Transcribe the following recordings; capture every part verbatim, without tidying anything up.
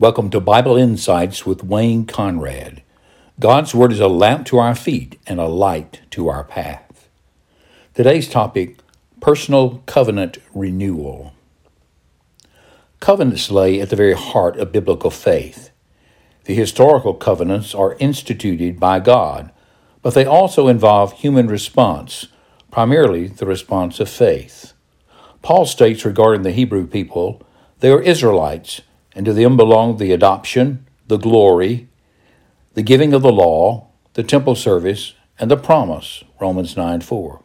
Welcome to Bible Insights with Wayne Conrad. God's Word is a lamp to our feet and a light to our path. Today's topic, personal covenant renewal. Covenants lay at the very heart of biblical faith. The historical covenants are instituted by God, but they also involve human response, primarily the response of faith. Paul states regarding the Hebrew people, they are Israelites, and to them belong the adoption, the glory, the giving of the law, the temple service, and the promise, Romans nine four.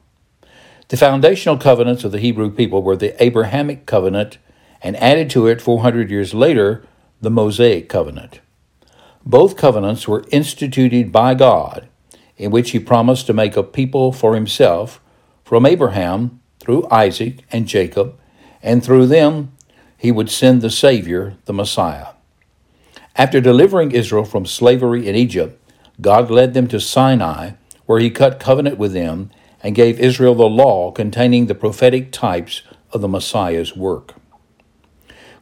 The foundational covenants of the Hebrew people were the Abrahamic covenant, and added to it four hundred years later, the Mosaic covenant. Both covenants were instituted by God, in which he promised to make a people for himself from Abraham through Isaac and Jacob, and through them he would send the Savior, the Messiah. After delivering Israel from slavery in Egypt, God led them to Sinai, where he cut covenant with them and gave Israel the law containing the prophetic types of the Messiah's work.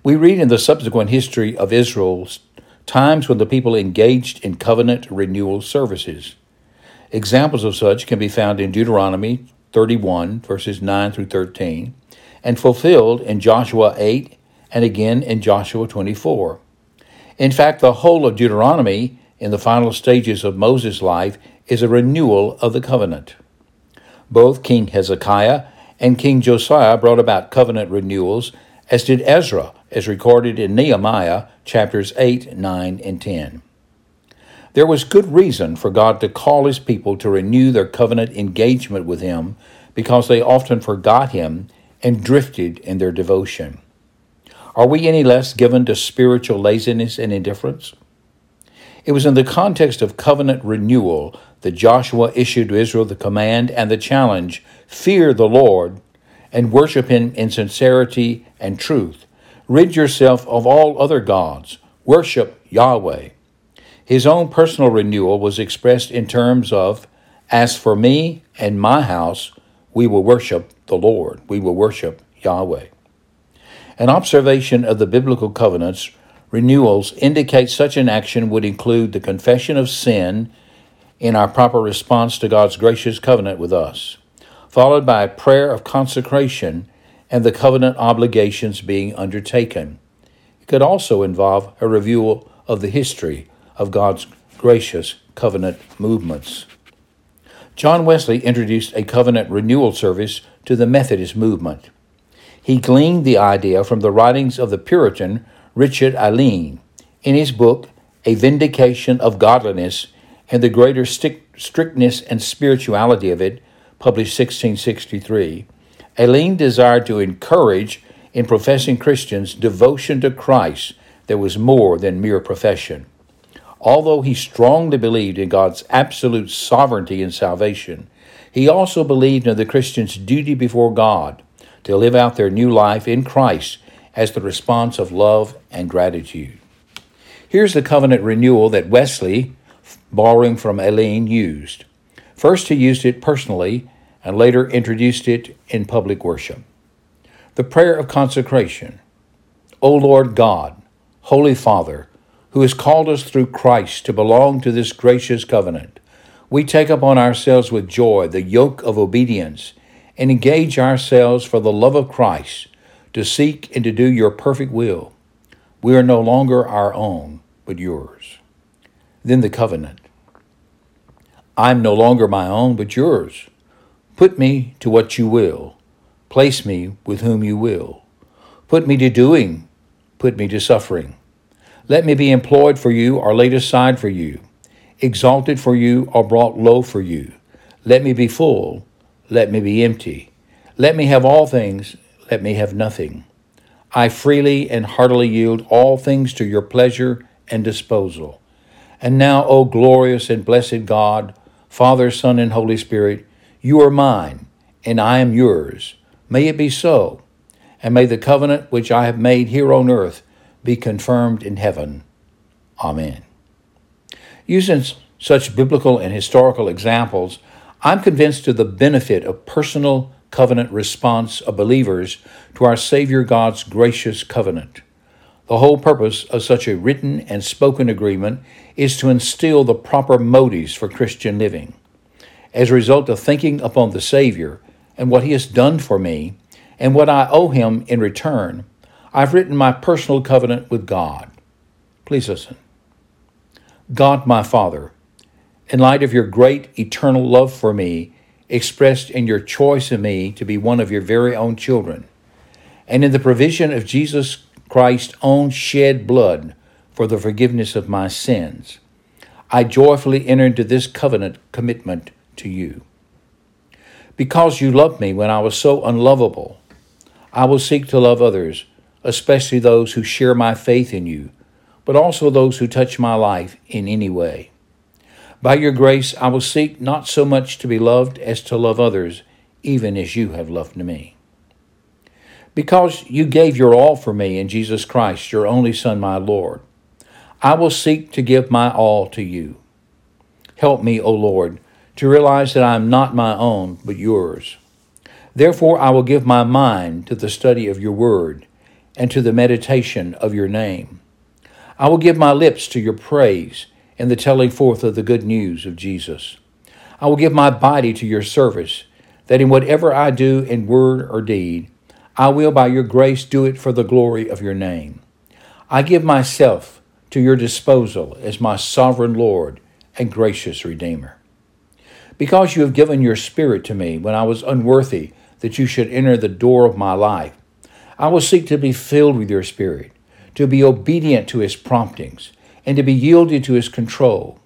We read in the subsequent history of Israel's times when the people engaged in covenant renewal services. Examples of such can be found in Deuteronomy thirty-one, verses nine through thirteen, and fulfilled in Joshua eight and again in Joshua twenty-four. In fact, the whole of Deuteronomy in the final stages of Moses' life is a renewal of the covenant. Both King Hezekiah and King Josiah brought about covenant renewals, as did Ezra, as recorded in Nehemiah chapters eight, nine, and ten. There was good reason for God to call his people to renew their covenant engagement with him, because they often forgot him and drifted in their devotion. Are we any less given to spiritual laziness and indifference? It was in the context of covenant renewal that Joshua issued to Israel the command and the challenge, "Fear the Lord and worship him in sincerity and truth. Rid yourself of all other gods. Worship Yahweh." His own personal renewal was expressed in terms of, "As for me and my house, we will worship the Lord." We will worship Yahweh. An observation of the biblical covenants renewals indicates such an action would include the confession of sin in our proper response to God's gracious covenant with us, followed by a prayer of consecration and the covenant obligations being undertaken. It could also involve a review of the history of God's gracious covenant movements. John Wesley introduced a covenant renewal service to the Methodist movement. He gleaned the idea from the writings of the Puritan Richard Alleine in his book, A Vindication of Godliness and the Greater Strictness and Spirituality of It, published sixteen sixty-three, Alleine desired to encourage in professing Christians devotion to Christ that was more than mere profession. Although he strongly believed in God's absolute sovereignty in salvation, he also believed in the Christian's duty before God to live out their new life in Christ as the response of love and gratitude. Here's the covenant renewal that Wesley, borrowing from Alleine, used. First, he used it personally, and later introduced it in public worship. The prayer of consecration. O Lord God, Holy Father, who has called us through Christ to belong to this gracious covenant, we take upon ourselves with joy the yoke of obedience and engage ourselves for the love of Christ to seek and to do your perfect will. We are no longer our own, but yours. Then the covenant. I am no longer my own, but yours. Put me to what you will. Place me with whom you will. Put me to doing. Put me to suffering. Let me be employed for you or laid aside for you, exalted for you or brought low for you. Let me be full. Let me be empty. Let me have all things. Let me have nothing. I freely and heartily yield all things to your pleasure and disposal. And now, O glorious and blessed God, Father, Son, and Holy Spirit, you are mine, and I am yours. May it be so, and may the covenant which I have made here on earth be confirmed in heaven. Amen. Using such biblical and historical examples, I'm convinced of the benefit of personal covenant response of believers to our Savior God's gracious covenant. The whole purpose of such a written and spoken agreement is to instill the proper motives for Christian living. As a result of thinking upon the Savior and what he has done for me and what I owe him in return, I've written my personal covenant with God. Please listen. God, my Father, in light of your great eternal love for me, expressed in your choice of me to be one of your very own children, and in the provision of Jesus Christ's own shed blood for the forgiveness of my sins, I joyfully enter into this covenant commitment to you. Because you loved me when I was so unlovable, I will seek to love others, especially those who share my faith in you, but also those who touch my life in any way. By your grace, I will seek not so much to be loved as to love others, even as you have loved me. Because you gave your all for me in Jesus Christ, your only Son, my Lord, I will seek to give my all to you. Help me, O Lord, to realize that I am not my own, but yours. Therefore, I will give my mind to the study of your word and to the meditation of your name. I will give my lips to your praise and the telling forth of the good news of Jesus. I will give my body to your service, that in whatever I do in word or deed, I will by your grace do it for the glory of your name. I give myself to your disposal as my sovereign Lord and gracious Redeemer. Because you have given your Spirit to me when I was unworthy that you should enter the door of my life, I will seek to be filled with your Spirit, to be obedient to his promptings, and to be yielded to his control.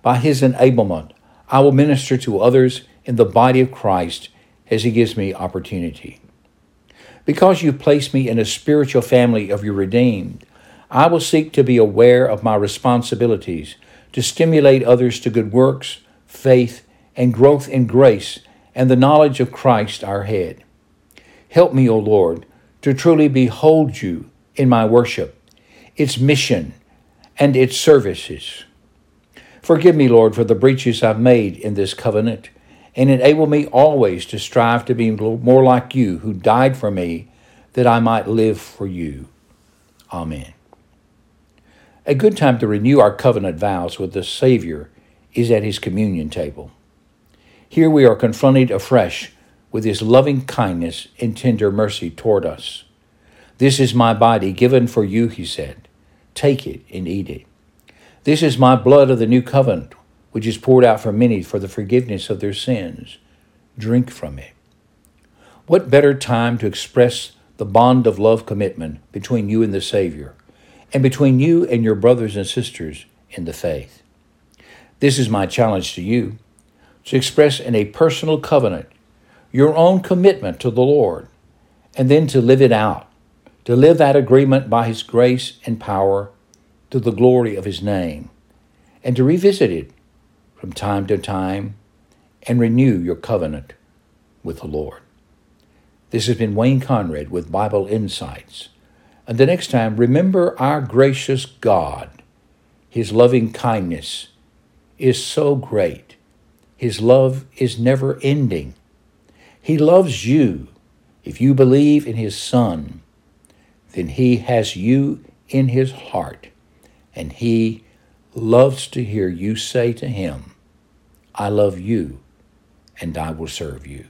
By his enablement, I will minister to others in the body of Christ as he gives me opportunity. Because you place me in a spiritual family of your redeemed, I will seek to be aware of my responsibilities to stimulate others to good works, faith, and growth in grace and the knowledge of Christ our head. Help me, O Lord, to truly behold you in my worship, its mission, and its services. Forgive me, Lord, for the breaches I've made in this covenant, and enable me always to strive to be more like you who died for me, that I might live for you. Amen. A good time to renew our covenant vows with the Savior is at his communion table. Here we are confronted afresh with his loving kindness and tender mercy toward us. This is my body given for you, he said. Take it and eat it. This is my blood of the new covenant, which is poured out for many for the forgiveness of their sins. Drink from it. What better time to express the bond of love commitment between you and the Savior, and between you and your brothers and sisters in the faith? This is my challenge to you, to express in a personal covenant your own commitment to the Lord, and then to live it out, to live that agreement by his grace and power to the glory of his name, and to revisit it from time to time and renew your covenant with the Lord. This has been Wayne Conrad with Bible Insights. And the next time, remember our gracious God. His loving kindness is so great. His love is never ending. He loves you. If you believe in his Son, then he has you in his heart, and he loves to hear you say to him, I love you, and I will serve you.